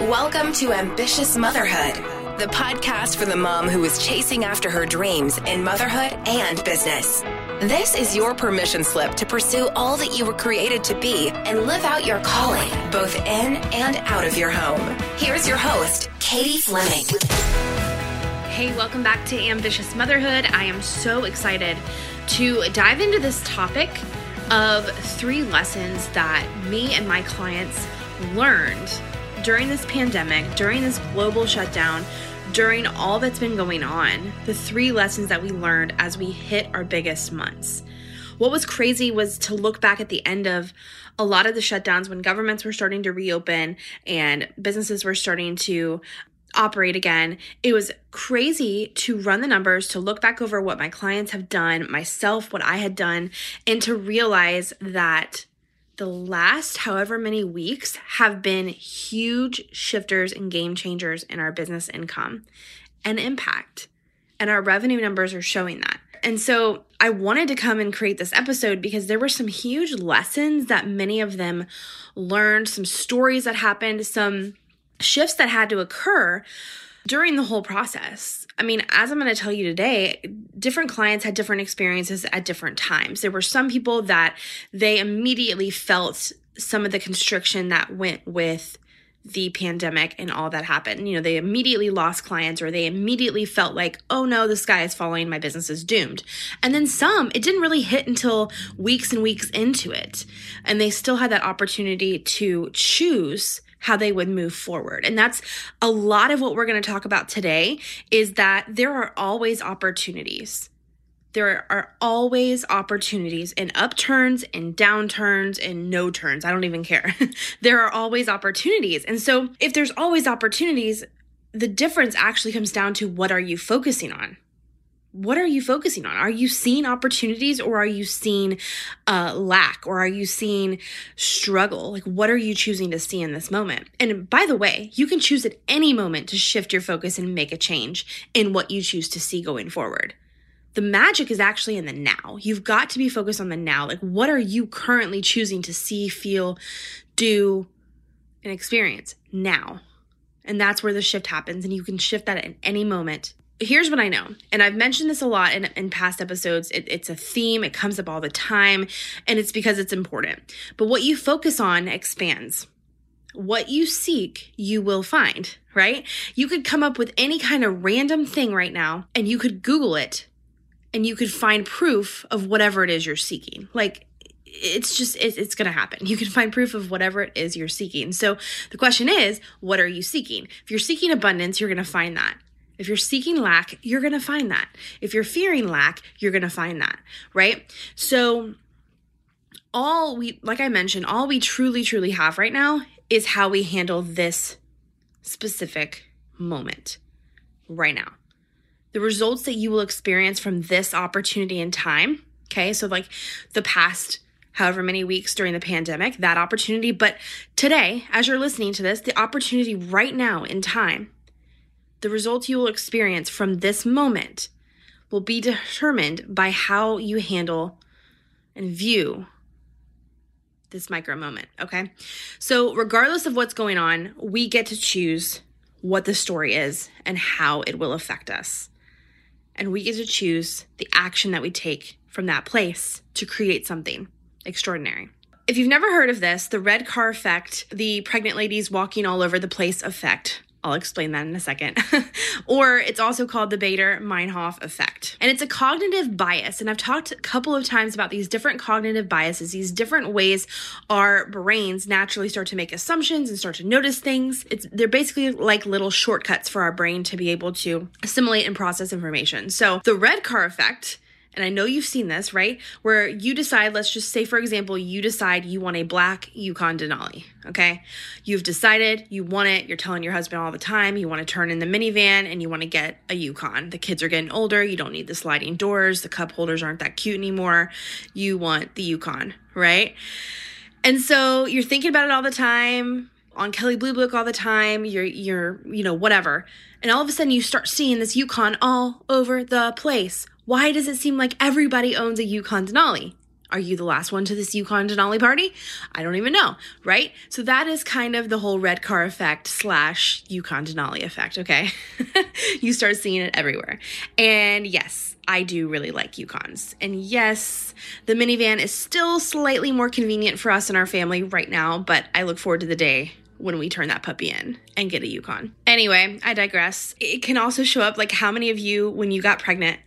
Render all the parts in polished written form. Welcome to Ambitious Motherhood, the podcast for the mom who is chasing after her dreams in motherhood and business. This is your permission slip to pursue all that you were created to be and live out your calling, both in and out of your home. Here's your host, Katie Fleming. Hey, welcome back to Ambitious Motherhood. I am so excited to dive into this topic of 3 lessons that me and my clients learned during this pandemic, during this global shutdown, during all that's been going on, the 3 lessons that we learned as we hit our biggest months. What was crazy was to look back at the end of a lot of the shutdowns when governments were starting to reopen and businesses were starting to operate again. It was crazy to run the numbers, to look back over what my clients have done, myself, what I had done, and to realize that the last however many weeks have been huge shifters and game changers in our business income and impact. And our revenue numbers are showing that. And so I wanted to come and create this episode because there were some huge lessons that many of them learned, some stories that happened, some shifts that had to occur during the whole process. I mean, as I'm going to tell you today, different clients had different experiences at different times. There were some people that they immediately felt some of the constriction that went with the pandemic and all that happened. You know, they immediately lost clients or they immediately felt like, oh no, the sky is falling, my business is doomed. And then some, it didn't really hit until weeks and weeks into it. And they still had that opportunity to choose how they would move forward. And that's a lot of what we're going to talk about today, is that there are always opportunities. There are always opportunities in upturns and downturns and no turns. I don't even care. There are always opportunities. And so if there's always opportunities, the difference actually comes down to what are you focusing on? What are you focusing on? Are you seeing opportunities, or are you seeing lack, or are you seeing struggle? Like, what are you choosing to see in this moment? And by the way, you can choose at any moment to shift your focus and make a change in what you choose to see going forward. The magic is actually in the now. You've got to be focused on the now. Like, what are you currently choosing to see, feel, do, and experience now? And that's where the shift happens, and you can shift that at any moment. Here's what I know, and I've mentioned this a lot in past episodes. It's a theme. It comes up all the time, and it's because it's important. But what you focus on expands. What you seek, you will find, right? You could come up with any kind of random thing right now, and you could Google it, and you could find proof of whatever it is you're seeking. Like, it's just, it's going to happen. You can find proof of whatever it is you're seeking. So the question is, what are you seeking? If you're seeking abundance, you're going to find that. If you're seeking lack, you're going to find that. If you're fearing lack, you're going to find that, right? So like I mentioned, all we truly, truly have right now is how we handle this specific moment right now. The results that you will experience from this opportunity in time, okay? So like the past however many weeks during the pandemic, that opportunity. But today, as you're listening to this, the opportunity right now in time, the results you will experience from this moment will be determined by how you handle and view this micro moment, okay? So regardless of what's going on, we get to choose what the story is and how it will affect us. And we get to choose the action that we take from that place to create something extraordinary. If you've never heard of this, the red car effect, the pregnant ladies walking all over the place effect, I'll explain that in a second. Or it's also called the Bader-Meinhof effect. And it's a cognitive bias. And I've talked a couple of times about these different cognitive biases, these different ways our brains naturally start to make assumptions and start to notice things. They're basically like little shortcuts for our brain to be able to assimilate and process information. So the red car effect, and I know you've seen this, right? Where you decide, let's just say, for example, you decide you want a black Yukon Denali, okay? You've decided you want it. You're telling your husband all the time you want to turn in the minivan and you want to get a Yukon. The kids are getting older. You don't need the sliding doors. The cup holders aren't that cute anymore. You want the Yukon, right? And so you're thinking about it all the time, on Kelly Blue Book all the time, you're you know, whatever. And all of a sudden you start seeing this Yukon all over the place. Why does it seem like everybody owns a Yukon Denali? Are you the last one to this Yukon Denali party? I don't even know, right? So that is kind of the whole red car effect / Yukon Denali effect, okay? You start seeing it everywhere. And yes, I do really like Yukons. And yes, the minivan is still slightly more convenient for us and our family right now, but I look forward to the day when we turn that puppy in and get a Yukon. Anyway, I digress. It can also show up like how many of you, when you got pregnant,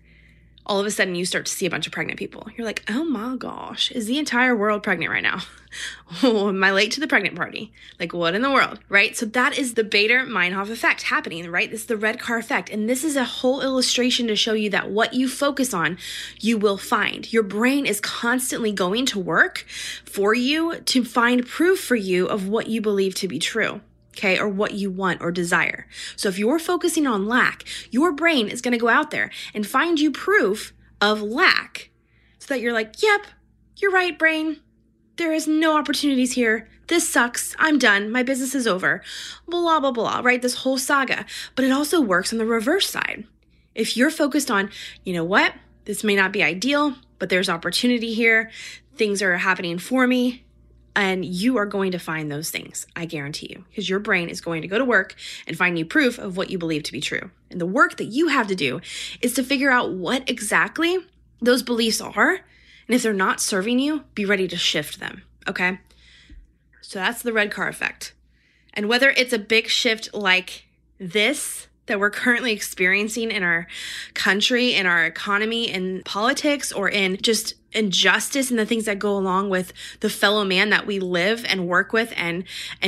all of a sudden you start to see a bunch of pregnant people. You're like, oh my gosh, is the entire world pregnant right now? Oh, am I late to the pregnant party? Like, what in the world, right? So that is the Bader-Meinhof effect happening, right? This is the red car effect. And this is a whole illustration to show you that what you focus on, you will find. Your brain is constantly going to work for you to find proof for you of what you believe to be true. Okay, or what you want or desire. So if you're focusing on lack, your brain is going to go out there and find you proof of lack so that you're like, yep, you're right, brain. There is no opportunities here. This sucks. I'm done. My business is over. Blah, blah, blah, right? This whole saga. But it also works on the reverse side. If you're focused on, you know what, this may not be ideal, but there's opportunity here. Things are happening for me. And you are going to find those things, I guarantee you, because your brain is going to go to work and find you proof of what you believe to be true. And the work that you have to do is to figure out what exactly those beliefs are. And if they're not serving you, be ready to shift them, okay? So that's the red car effect. And whether it's a big shift like this that we're currently experiencing in our country, in our economy, in politics, or in just injustice and the things that go along with the fellow man that we live and work with and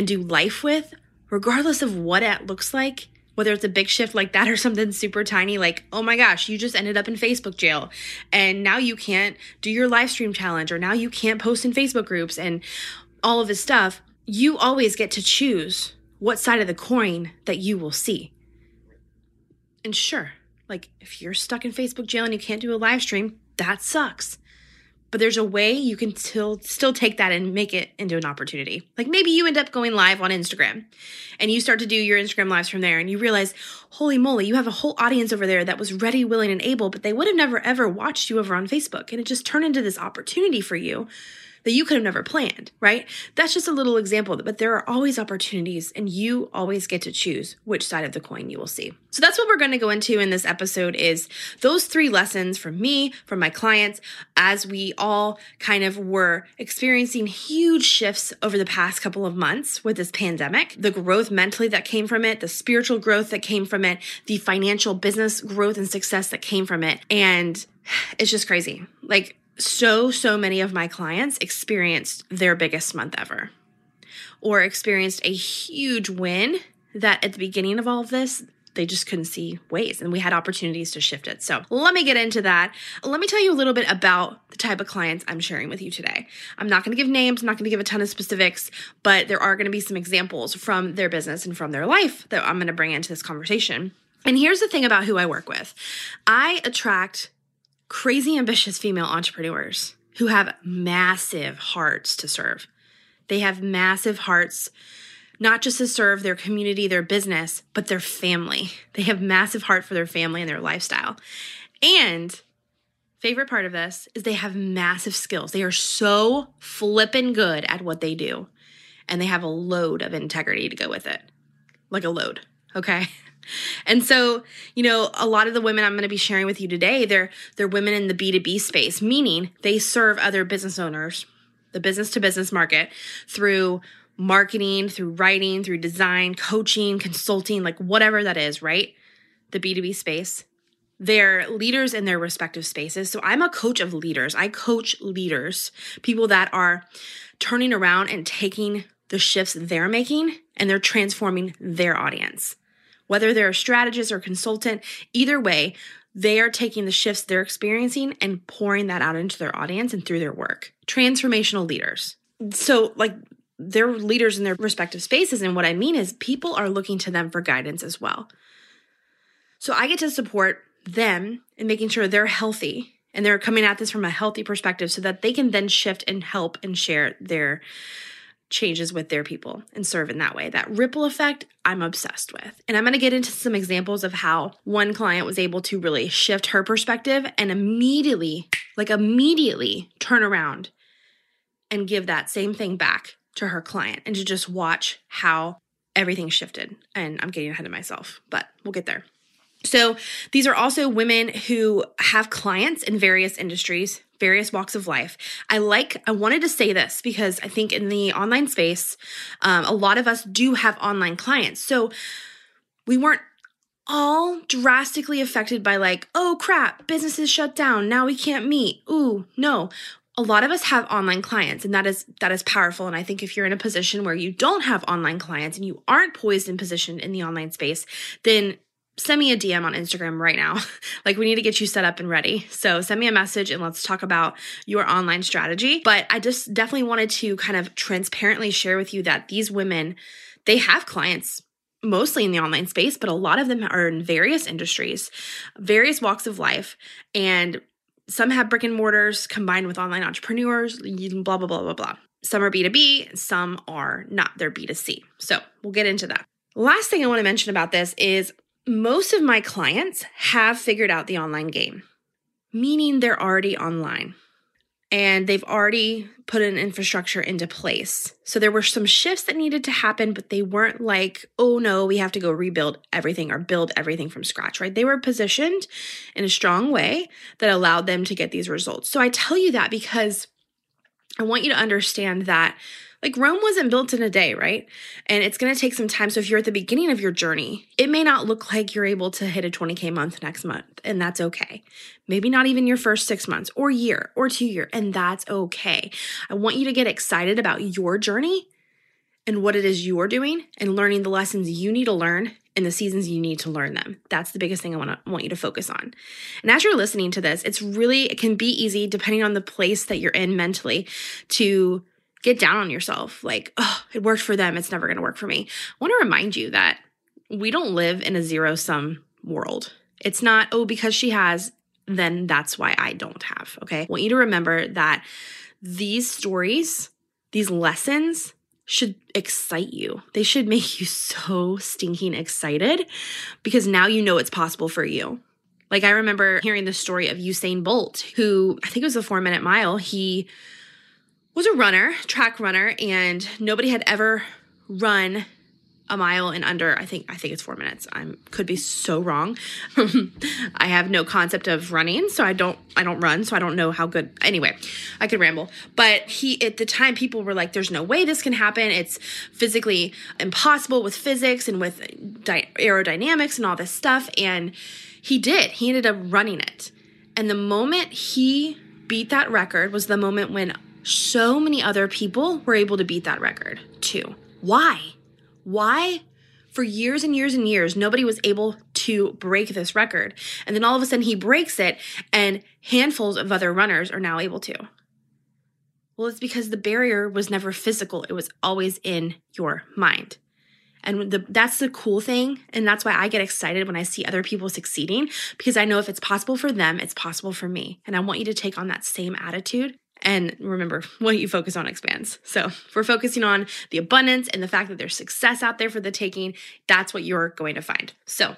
do life with, regardless of what it looks like, whether it's a big shift like that or something super tiny like, oh my gosh, you just ended up in Facebook jail and now you can't do your live stream challenge or now you can't post in Facebook groups and all of this stuff, you always get to choose what side of the coin that you will see. And sure, like if you're stuck in Facebook jail and you can't do a live stream, that sucks. But there's a way you can still take that and make it into an opportunity. Like maybe you end up going live on Instagram and you start to do your Instagram lives from there and you realize, holy moly, you have a whole audience over there that was ready, willing, and able, but they would have never ever watched you over on Facebook. And it just turned into this opportunity for you that you could have never planned, right? That's just a little example, but there are always opportunities and you always get to choose which side of the coin you will see. So that's what we're going to go into in this episode is those three lessons from me, from my clients, as we all kind of were experiencing huge shifts over the past couple of months with this pandemic, the growth mentally that came from it, the spiritual growth that came from it, the financial business growth and success that came from it. And it's just crazy. Like, so many of my clients experienced their biggest month ever or experienced a huge win that at the beginning of all of this, they just couldn't see ways and we had opportunities to shift it. So let me get into that. Let me tell you a little bit about the type of clients I'm sharing with you today. I'm not going to give names, I'm not going to give a ton of specifics, but there are going to be some examples from their business and from their life that I'm going to bring into this conversation. And here's the thing about who I work with. I attract crazy ambitious female entrepreneurs who have massive hearts to serve. They have massive hearts, not just to serve their community, their business, but their family. They have massive heart for their family and their lifestyle. And favorite part of this is they have massive skills. They are so flippin' good at what they do. And they have a load of integrity to go with it. Like a load, okay? And so, you know, a lot of the women I'm going to be sharing with you today, they're women in the B2B space, meaning they serve other business owners, the business-to-business market, through marketing, through writing, through design, coaching, consulting, like whatever that is, right? The B2B space. They're leaders in their respective spaces. So I'm a coach of leaders. I coach leaders, people that are turning around and taking the shifts they're making, and they're transforming their audience. Whether they're a strategist or consultant, either way, they are taking the shifts they're experiencing and pouring that out into their audience and through their work. Transformational leaders. So like they're leaders in their respective spaces. And what I mean is people are looking to them for guidance as well. So I get to support them in making sure they're healthy and they're coming at this from a healthy perspective so that they can then shift and help and share their changes with their people and serve in that way. That ripple effect, I'm obsessed with. And I'm going to get into some examples of how one client was able to really shift her perspective and immediately like immediately turn around and give that same thing back to her client, and to just watch how everything shifted. And I'm getting ahead of myself, but we'll get there. So these are also women who have clients in various industries, various walks of life. I wanted to say this because I think in the online space, a lot of us do have online clients. So we weren't all drastically affected by like, oh crap, business is shut down. Now we can't meet. Ooh, no. A lot of us have online clients, and that is powerful. And I think if you're in a position where you don't have online clients and you aren't poised and positioned in the online space, then send me a DM on Instagram right now. Like, we need to get you set up and ready. So send me a message and let's talk about your online strategy. But I just definitely wanted to kind of transparently share with you that these women, they have clients mostly in the online space, but a lot of them are in various industries, various walks of life, and some have brick and mortars combined with online entrepreneurs, blah, blah, blah, blah, blah. Some are B2B, some are not, they're B2C. So we'll get into that. Last thing I want to mention about this is most of my clients have figured out the online game, meaning they're already online and they've already put an infrastructure into place. So there were some shifts that needed to happen, but they weren't like, oh no, we have to go rebuild everything or build everything from scratch, right? They were positioned in a strong way that allowed them to get these results. So I tell you that because I want you to understand that like Rome wasn't built in a day, right? And it's going to take some time. So if you're at the beginning of your journey, it may not look like you're able to hit a 20K month next month, and that's okay. Maybe not even your first 6 months or year or 2 years, and that's okay. I want you to get excited about your journey and what it is you're doing and learning the lessons you need to learn in the seasons you need to learn them. That's the biggest thing I want you to focus on. And as you're listening to this, it can be easy, depending on the place that you're in mentally, to get down on yourself. Like, oh, it worked for them. It's never going to work for me. I want to remind you that we don't live in a zero-sum world. It's not, oh, because she has, then that's why I don't have, okay? I want you to remember that these stories, these lessons should excite you. They should make you so stinking excited because now you know it's possible for you. Like, I remember hearing the story of Usain Bolt, who I think it was the 4-minute mile. He was a runner, track runner, and nobody had ever run a mile in under, I think it's 4 minutes. I could be so wrong. I have no concept of running, so I don't run, so I don't know how good. Anyway, I could ramble. But at the time, people were like, there's no way this can happen. It's physically impossible with physics and with aerodynamics and all this stuff. And he did. He ended up running it. And the moment he beat that record was the moment when so many other people were able to beat that record too. Why? Why for years and years and years, nobody was able to break this record. And then all of a sudden he breaks it and handfuls of other runners are now able to. Well, it's because the barrier was never physical. It was always in your mind. And that's the cool thing. And that's why I get excited when I see other people succeeding, because I know if it's possible for them, it's possible for me. And I want you to take on that same attitude. And remember, what you focus on expands. So if we're focusing on the abundance and the fact that there's success out there for the taking, that's what you're going to find. So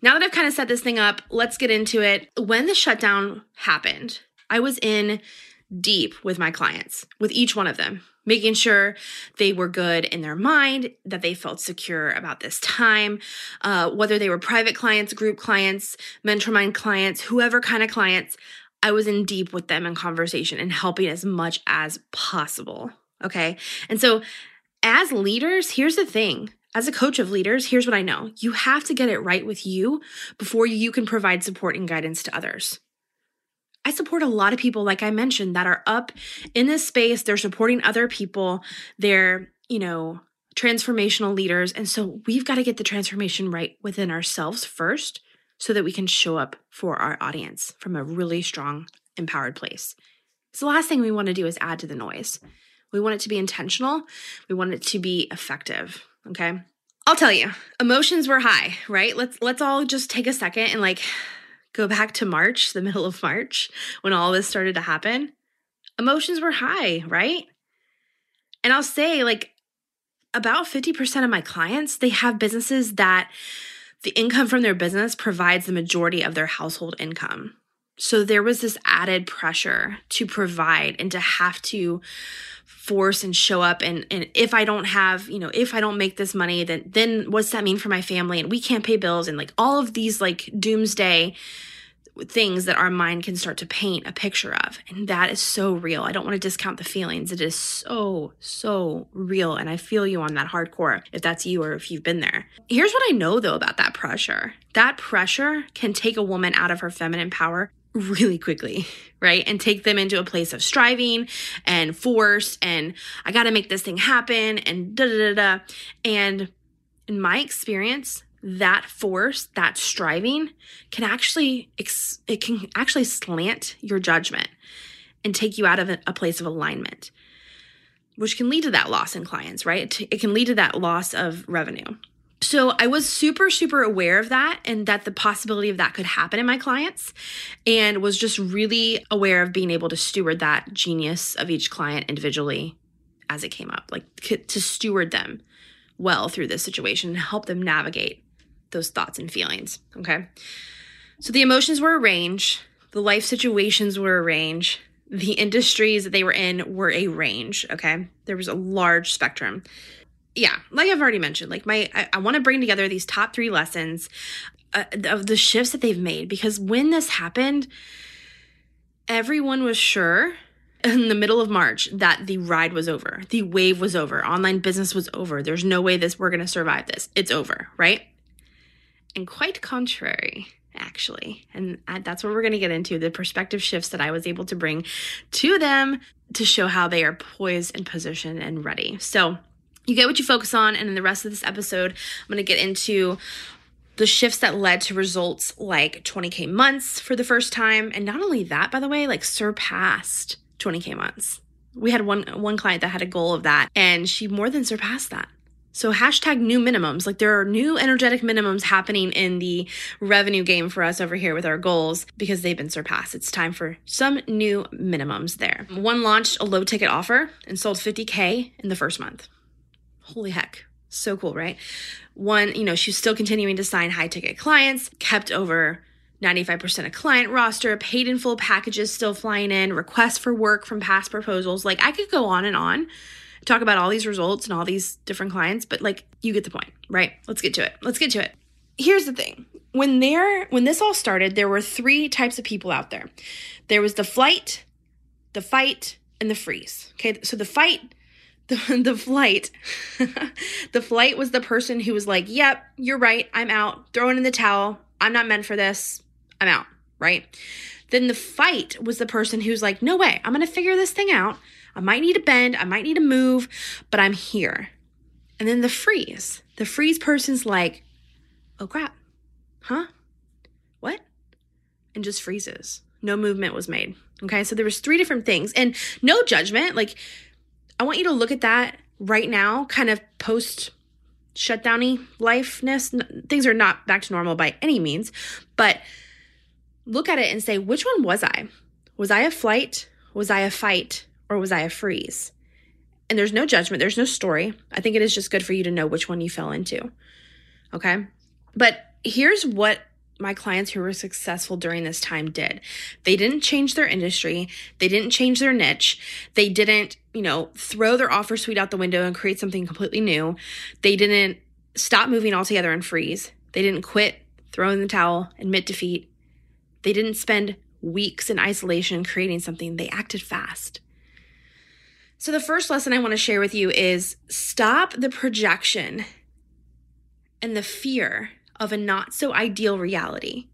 now that I've kind of set this thing up, let's get into it. When the shutdown happened, I was in deep with my clients, with each one of them, making sure they were good in their mind, that they felt secure about this time, whether they were private clients, group clients, MentorMind clients, whoever kind of clients, I was in deep with them in conversation and helping as much as possible, okay? And so as leaders, here's the thing. As a coach of leaders, here's what I know. You have to get it right with you before you can provide support and guidance to others. I support a lot of people, like I mentioned, that are up in this space. They're supporting other people. They're, transformational leaders. And so we've got to get the transformation right within ourselves first, so that we can show up for our audience from a really strong, empowered place. So the last thing we want to do is add to the noise. We want it to be intentional. We want it to be effective, okay? I'll tell you, emotions were high, right? Let's all just take a second and go back to March, the middle of March, when all this started to happen. Emotions were high, right? And I'll say about 50% of my clients, they have businesses that the income from their business provides the majority of their household income. So there was this added pressure to provide and to have to force and show up. And if I don't have, you know, if I don't make this money, then what's that mean for my family? And we can't pay bills, and like all of these like doomsday things that our mind can start to paint a picture of. And that is so real. I don't want to discount the feelings. It is so, so real. And I feel you on that hardcore, if that's you or if you've been there. Here's what I know though about that pressure. That pressure can take a woman out of her feminine power really quickly, right? And take them into a place of striving and force and I got to make this thing happen and da da da da. And in my experience, that force, that striving can actually, it can actually slant your judgment and take you out of a place of alignment, which can lead to that loss in clients, right? It can lead to that loss of revenue. So I was super, super aware of that and that the possibility of that could happen in my clients, and was just really aware of being able to steward that genius of each client individually as it came up, like to steward them well through this situation and help them navigate those thoughts and feelings, okay? So the emotions were a range. The life situations were a range. The industries that they were in were a range, okay? There was a large spectrum. Yeah, like I've already mentioned, like I want to bring together these top 3 lessons of the shifts that they've made, because when this happened, everyone was sure in the middle of March that the ride was over, the wave was over, online business was over. There's no way we're going to survive this. It's over, right? And quite contrary, actually. And that's what we're going to get into, the perspective shifts that I was able to bring to them to show how they are poised and positioned and ready. So you get what you focus on, and in the rest of this episode, I'm going to get into the shifts that led to results like 20K months for the first time, and not only that, by the way, like surpassed 20K months. We had one client that had a goal of that, and she more than surpassed that. So hashtag new minimums. Like there are new energetic minimums happening in the revenue game for us over here with our goals because they've been surpassed. It's time for some new minimums there. One launched a low ticket offer and sold 50K in the first month. Holy heck. So cool, right? One, you know, she's still continuing to sign high ticket clients, kept over 95% of client roster, paid in full packages still flying in, requests for work from past proposals. Like I could go on and on, talk about all these results and all these different clients, but like you get the point, right? Let's get to it. Here's the thing. When this all started, there were 3 types of people out there. There was the flight, the fight, and the freeze. Okay. So the flight was the person who was like, yep, you're right. I'm out. Throwing in the towel. I'm not meant for this. I'm out. Right. Then the fight was the person who's like, no way. I'm going to figure this thing out. I might need to bend. I might need to move, but I'm here. And then the freeze person's like, oh crap. Huh? What? And just freezes. No movement was made. Okay. So there was 3 different things and no judgment. Like, I want you to look at that right now, kind of post-shutdown-y lifeness. Things are not back to normal by any means, but look at it and say, which one was I? Was I a flight? Was I a fight? Or was I a freeze? And there's no judgment. There's no story. I think it is just good for you to know which one you fell into, okay? But here's what my clients who were successful during this time did. They didn't change their industry. They didn't change their niche. They didn't, throw their offer suite out the window and create something completely new. They didn't stop moving altogether and freeze. They didn't quit, throw in the towel, admit defeat. They didn't spend weeks in isolation creating something. They acted fast. So the first lesson I want to share with you is stop the projection and the fear of a not so ideal reality.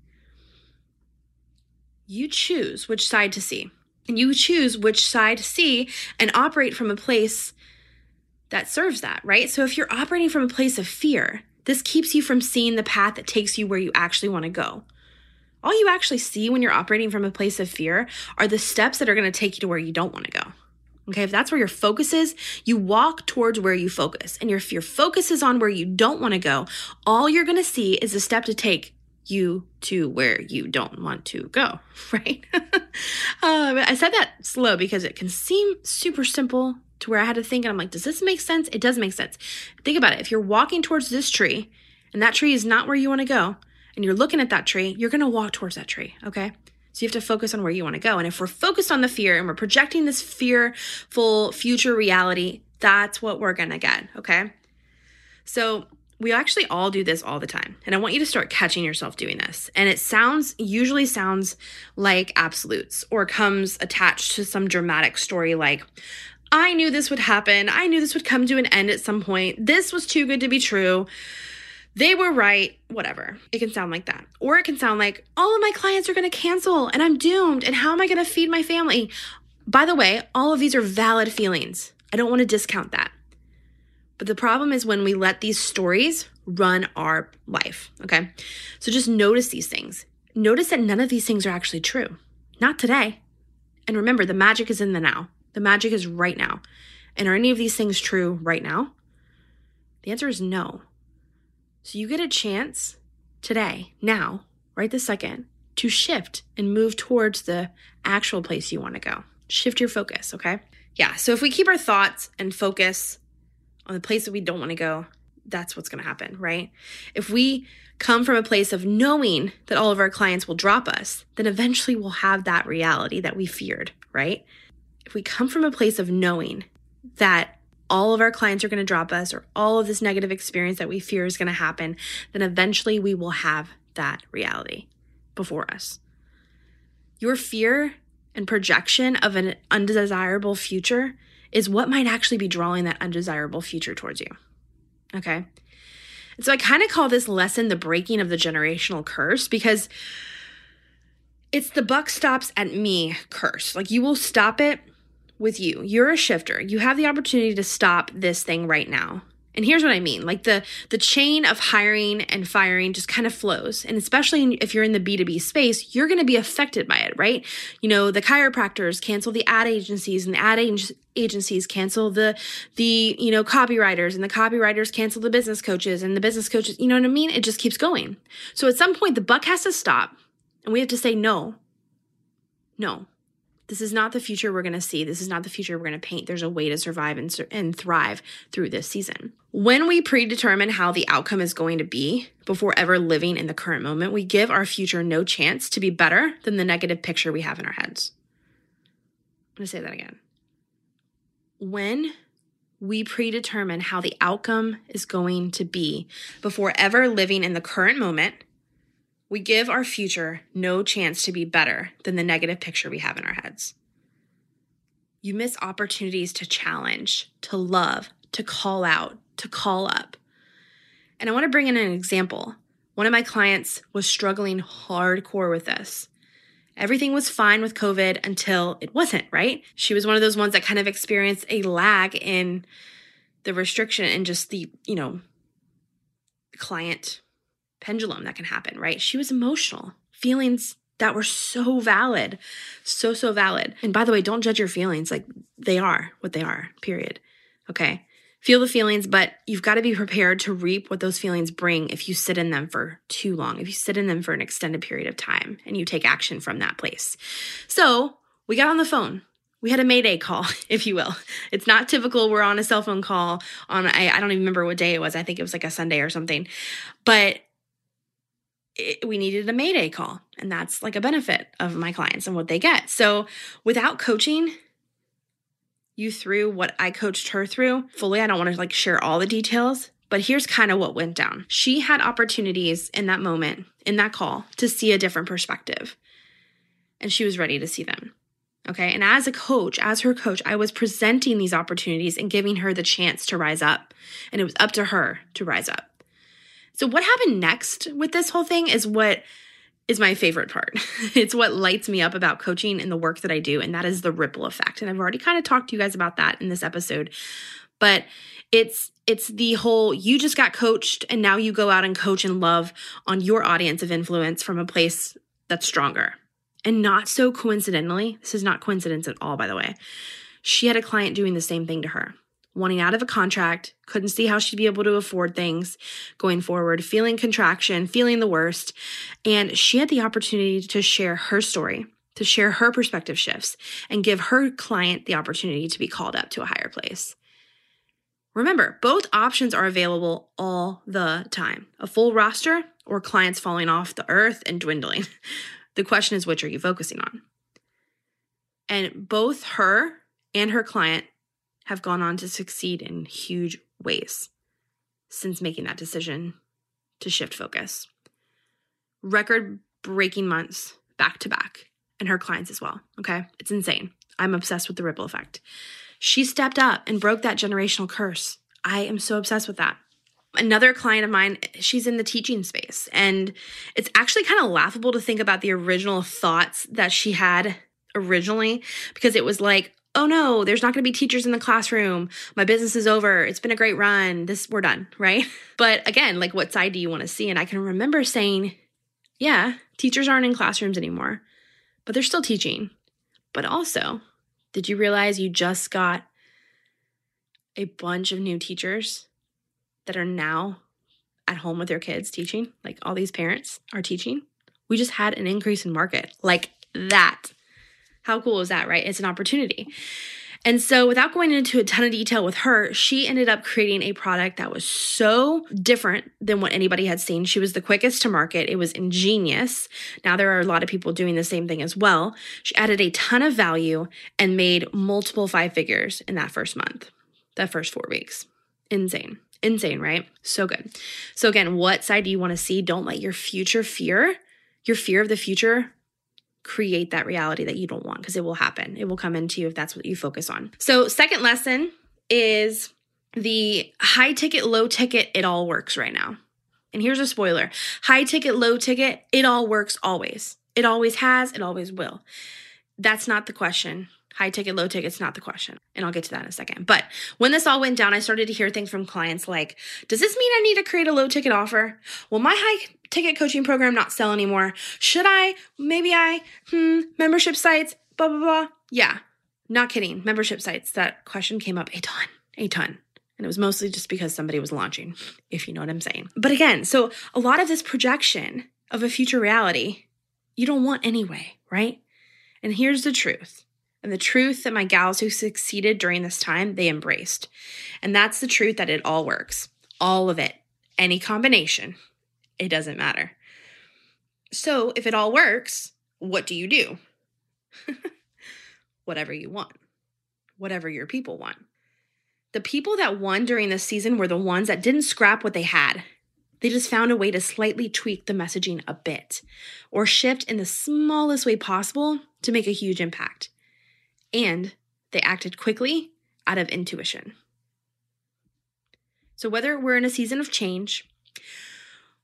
You choose which side to see. And you choose which side to see and operate from a place that serves that, right? So if you're operating from a place of fear, this keeps you from seeing the path that takes you where you actually want to go. All you actually see when you're operating from a place of fear are the steps that are going to take you to where you don't want to go. Okay, if that's where your focus is, you walk towards where you focus. And if your focus is on where you don't want to go, all you're going to see is a step to take you to where you don't want to go, right? I said that slow because it can seem super simple to where I had to think, and I'm like, does this make sense? It does make sense. Think about it. If you're walking towards this tree and that tree is not where you want to go and you're looking at that tree, you're going to walk towards that tree, okay? So you have to focus on where you want to go. And if we're focused on the fear and we're projecting this fearful future reality, that's what we're going to get, okay? So we actually all do this all the time. And I want you to start catching yourself doing this. And it usually sounds like absolutes or comes attached to some dramatic story like, I knew this would happen. I knew this would come to an end at some point. This was too good to be true. They were right, whatever. It can sound like that. Or it can sound like, all of my clients are going to cancel and I'm doomed. And how am I going to feed my family? By the way, all of these are valid feelings. I don't want to discount that. But the problem is when we let these stories run our life, okay? So just notice these things. Notice that none of these things are actually true. Not today. And remember, the magic is in the now. The magic is right now. And are any of these things true right now? The answer is no. So you get a chance today, now, right this second, to shift and move towards the actual place you want to go. Shift your focus, okay? Yeah, so if we keep our thoughts and focus on the place that we don't want to go, that's what's going to happen, right? If we come from a place of knowing that all of our clients will drop us, then eventually we'll have that reality that we feared, right? If we come from a place of knowing that all of our clients are going to drop us or all of this negative experience that we fear is going to happen, then eventually we will have that reality before us. Your fear and projection of an undesirable future is what might actually be drawing that undesirable future towards you, okay? And so I kind of call this lesson the breaking of the generational curse because it's the buck stops at me curse. Like you will stop it with you. You're a shifter. You have the opportunity to stop this thing right now. And here's what I mean. Like the chain of hiring and firing just kind of flows. And especially if you're in the B2B space, you're going to be affected by it, right? You know, the chiropractors cancel the ad agencies and the ad agencies cancel the copywriters and the copywriters cancel the business coaches and the business coaches, you know what I mean? It just keeps going. So at some point the buck has to stop and we have to say, no. This is not the future we're going to see. This is not the future we're going to paint. There's a way to survive and thrive through this season. When we predetermine how the outcome is going to be before ever living in the current moment, we give our future no chance to be better than the negative picture we have in our heads. I'm going to say that again. When we predetermine how the outcome is going to be before ever living in the current moment, we give our future no chance to be better than the negative picture we have in our heads. You miss opportunities to challenge, to love, to call out, to call up. And I want to bring in an example. One of my clients was struggling hardcore with this. Everything was fine with COVID until it wasn't, right? She was one of those ones that kind of experienced a lag in the restriction and just the, you know, client pendulum that can happen, right? She was emotional. Feelings that were so valid, so valid. And by the way, don't judge your feelings. Like they are what they are, period. Okay. Feel the feelings, but you've got to be prepared to reap what those feelings bring if you sit in them for too long, if you sit in them for an extended period of time and you take action from that place. So we got on the phone. We had a mayday call, if you will. It's not typical. We're on a cell phone call on, I don't even remember what day it was. I think it was like a Sunday or something, but we needed a mayday call, and that's like a benefit of my clients and what they get. So without coaching you through what I coached her through fully, I don't want to like share all the details, but here's kind of what went down. She had opportunities in that moment, in that call, to see a different perspective, and she was ready to see them. Okay. And as a coach, as her coach, I was presenting these opportunities and giving her the chance to rise up, and it was up to her to rise up. So what happened next with this whole thing is what is my favorite part. It's what lights me up about coaching and the work that I do, and that is the ripple effect. And I've already kind of talked to you guys about that in this episode, but it's the whole you just got coached and now you go out and coach and love on your audience of influence from a place that's stronger. And not so coincidentally, this is not coincidence at all, by the way, she had a client doing the same thing to her. Wanting out of a contract, couldn't see how she'd be able to afford things going forward, feeling contraction, feeling the worst. And she had the opportunity to share her story, to share her perspective shifts, and give her client the opportunity to be called up to a higher place. Remember, both options are available all the time. A full roster or clients falling off the earth and dwindling. The question is, which are you focusing on? And both her and her client have gone on to succeed in huge ways since making that decision to shift focus. Record-breaking months back to back, and her clients as well, okay? It's insane. I'm obsessed with the ripple effect. She stepped up and broke that generational curse. I am so obsessed with that. Another client of mine, she's in the teaching space, and it's actually kind of laughable to think about the original thoughts that she had originally, because it was like, oh no, there's not going to be teachers in the classroom. My business is over. It's been a great run. We're done, right? But again, like, what side do you want to see? And I can remember saying, yeah, teachers aren't in classrooms anymore, but they're still teaching. But also, did you realize you just got a bunch of new teachers that are now at home with their kids teaching? Like, all these parents are teaching. We just had an increase in market like that. How cool is that, right? It's an opportunity. And so without going into a ton of detail with her, she ended up creating a product that was so different than what anybody had seen. She was the quickest to market. It was ingenious. Now there are a lot of people doing the same thing as well. She added a ton of value and made multiple five figures in that first month, that first 4 weeks. Insane. Insane, right? So good. So again, what side do you want to see? Don't let your fear of the future, create that reality that you don't want, because it will happen. It will come into you if that's what you focus on. So second lesson is the high ticket, low ticket, it all works right now. And here's a spoiler. High ticket, low ticket, it all works always. It always has, it always will. That's not the question. High ticket, low ticket's not the question. And I'll get to that in a second. But when this all went down, I started to hear things from clients like, does this mean I need to create a low ticket offer? Will my high ticket coaching program not sell anymore? Should I? Maybe I? Membership sites, blah, blah, blah. Yeah, not kidding. Membership sites, that question came up a ton. And it was mostly just because somebody was launching, if you know what I'm saying. But again, so a lot of this projection of a future reality, you don't want anyway, right? And here's the truth. And the truth that my gals who succeeded during this time, they embraced. And that's the truth that it all works. All of it. Any combination. It doesn't matter. So if it all works, what do? Whatever you want. Whatever your people want. The people that won during this season were the ones that didn't scrap what they had. They just found a way to slightly tweak the messaging a bit or shift in the smallest way possible to make a huge impact. And they acted quickly out of intuition. So whether we're in a season of change,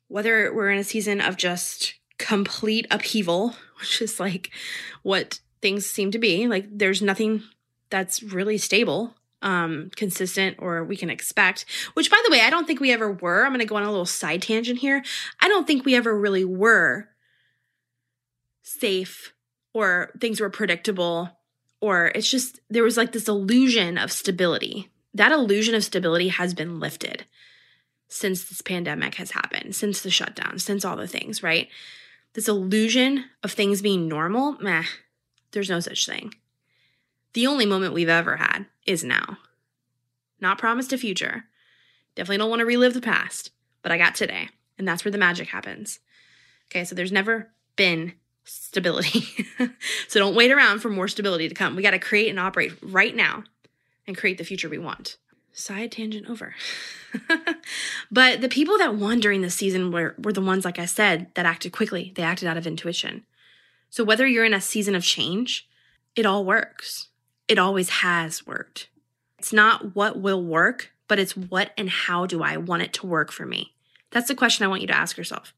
whether we're in a season of just complete upheaval, which is like what things seem to be, like there's nothing that's really stable, consistent, or we can expect, which by the way, I don't think we ever were. I'm going to go on a little side tangent here. I don't think we ever really were safe or things were predictable. Or it's just, there was like this illusion of stability. That illusion of stability has been lifted since this pandemic has happened, since the shutdown, since all the things, right? This illusion of things being normal, there's no such thing. The only moment we've ever had is now. Not promised a future. Definitely don't want to relive the past, but I got today. And that's where the magic happens. Okay, so there's never been stability. So don't wait around for more stability to come. We got to create and operate right now and create the future we want. Side tangent over. But the people that won during this season were the ones, like I said, that acted quickly. They acted out of intuition. So whether you're in a season of change, it all works. It always has worked. It's not what will work, but it's what and how do I want it to work for me? That's the question I want you to ask yourself.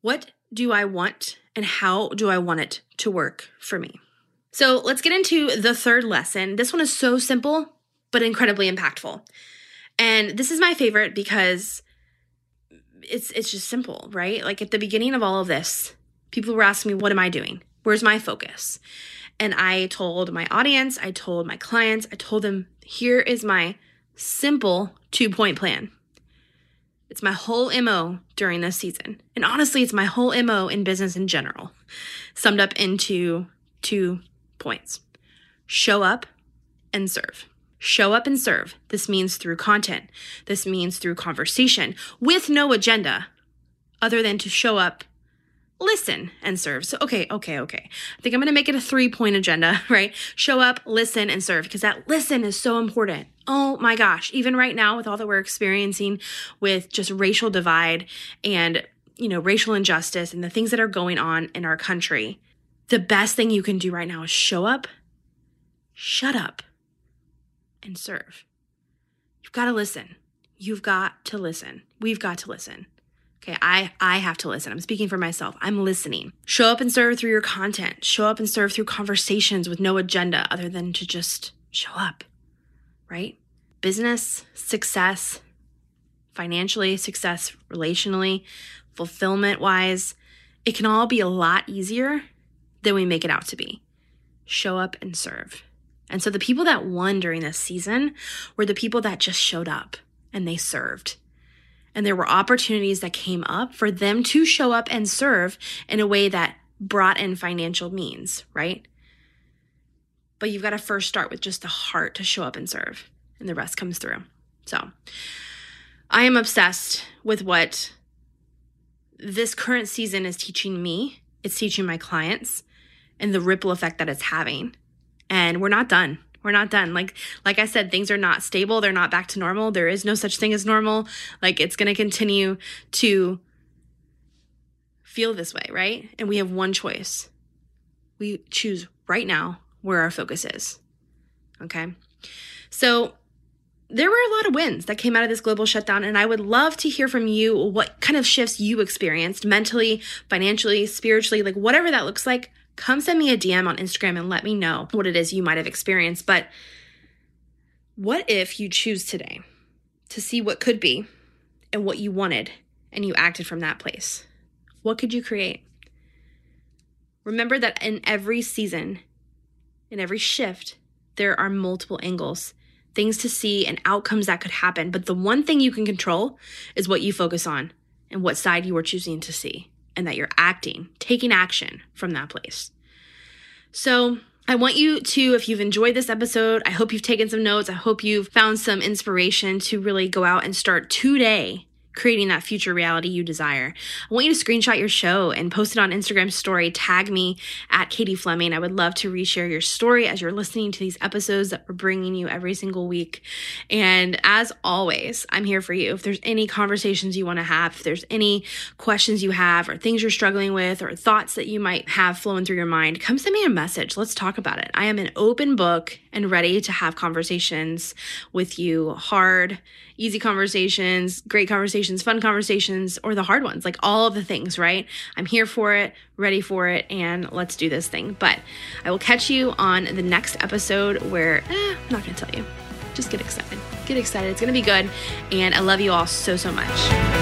What do I want and how do I want it to work for me? So let's get into the third lesson. This one is so simple, but incredibly impactful. And this is my favorite because it's just simple, right? Like at the beginning of all of this, people were asking me, what am I doing? Where's my focus? And I told my audience, I told my clients, I told them, here is my simple 2-point plan. It's my whole MO during this season. And honestly, it's my whole MO in business in general, summed up into 2 points. Show up and serve. Show up and serve. This means through content. This means through conversation with no agenda other than to show up listen and serve. So, okay. I think I'm going to make it a 3-point agenda, right? Show up, listen, and serve, because that listen is so important. Oh my gosh. Even right now with all that we're experiencing with just racial divide and, you know, racial injustice and the things that are going on in our country, the best thing you can do right now is show up, shut up, and serve. You've got to listen. You've got to listen. We've got to listen. Okay, I have to listen. I'm speaking for myself. I'm listening. Show up and serve through your content. Show up and serve through conversations with no agenda other than to just show up, right? Business, success, financially, success, relationally, fulfillment-wise, it can all be a lot easier than we make it out to be. Show up and serve. And so the people that won during this season were the people that just showed up and they served. And there were opportunities that came up for them to show up and serve in a way that brought in financial means, right? But you've got to first start with just the heart to show up and serve, and the rest comes through. So I am obsessed with what this current season is teaching me. It's teaching my clients and the ripple effect that it's having. And we're not done. We're not done. Like I said, things are not stable. They're not back to normal. There is no such thing as normal. Like, it's going to continue to feel this way, right? And we have one choice. We choose right now where our focus is, okay? So there were a lot of wins that came out of this global shutdown, and I would love to hear from you what kind of shifts you experienced mentally, financially, spiritually, like whatever that looks like. Come send me a DM on Instagram and let me know what it is you might have experienced. But what if you choose today to see what could be and what you wanted, and you acted from that place? What could you create? Remember that in every season, in every shift, there are multiple angles, things to see and outcomes that could happen. But the one thing you can control is what you focus on and what side you are choosing to see, and that you're acting, taking action from that place. So I want you to, if you've enjoyed this episode, I hope you've taken some notes. I hope you've found some inspiration to really go out and start today creating that future reality you desire. I want you to screenshot your show and post it on Instagram story. Tag me at Katie Fleming. I would love to reshare your story as you're listening to these episodes that we're bringing you every single week. And as always, I'm here for you. If there's any conversations you want to have, if there's any questions you have or things you're struggling with or thoughts that you might have flowing through your mind, come send me a message. Let's talk about it. I am an open book and ready to have conversations with you. Hard, easy conversations, great conversations, fun conversations, or the hard ones, like all of the things, right? I'm here for it, ready for it, and let's do this thing. But I will catch you on the next episode where, I'm not going to tell you. Just get excited. It's going to be good. And I love you all so, so much.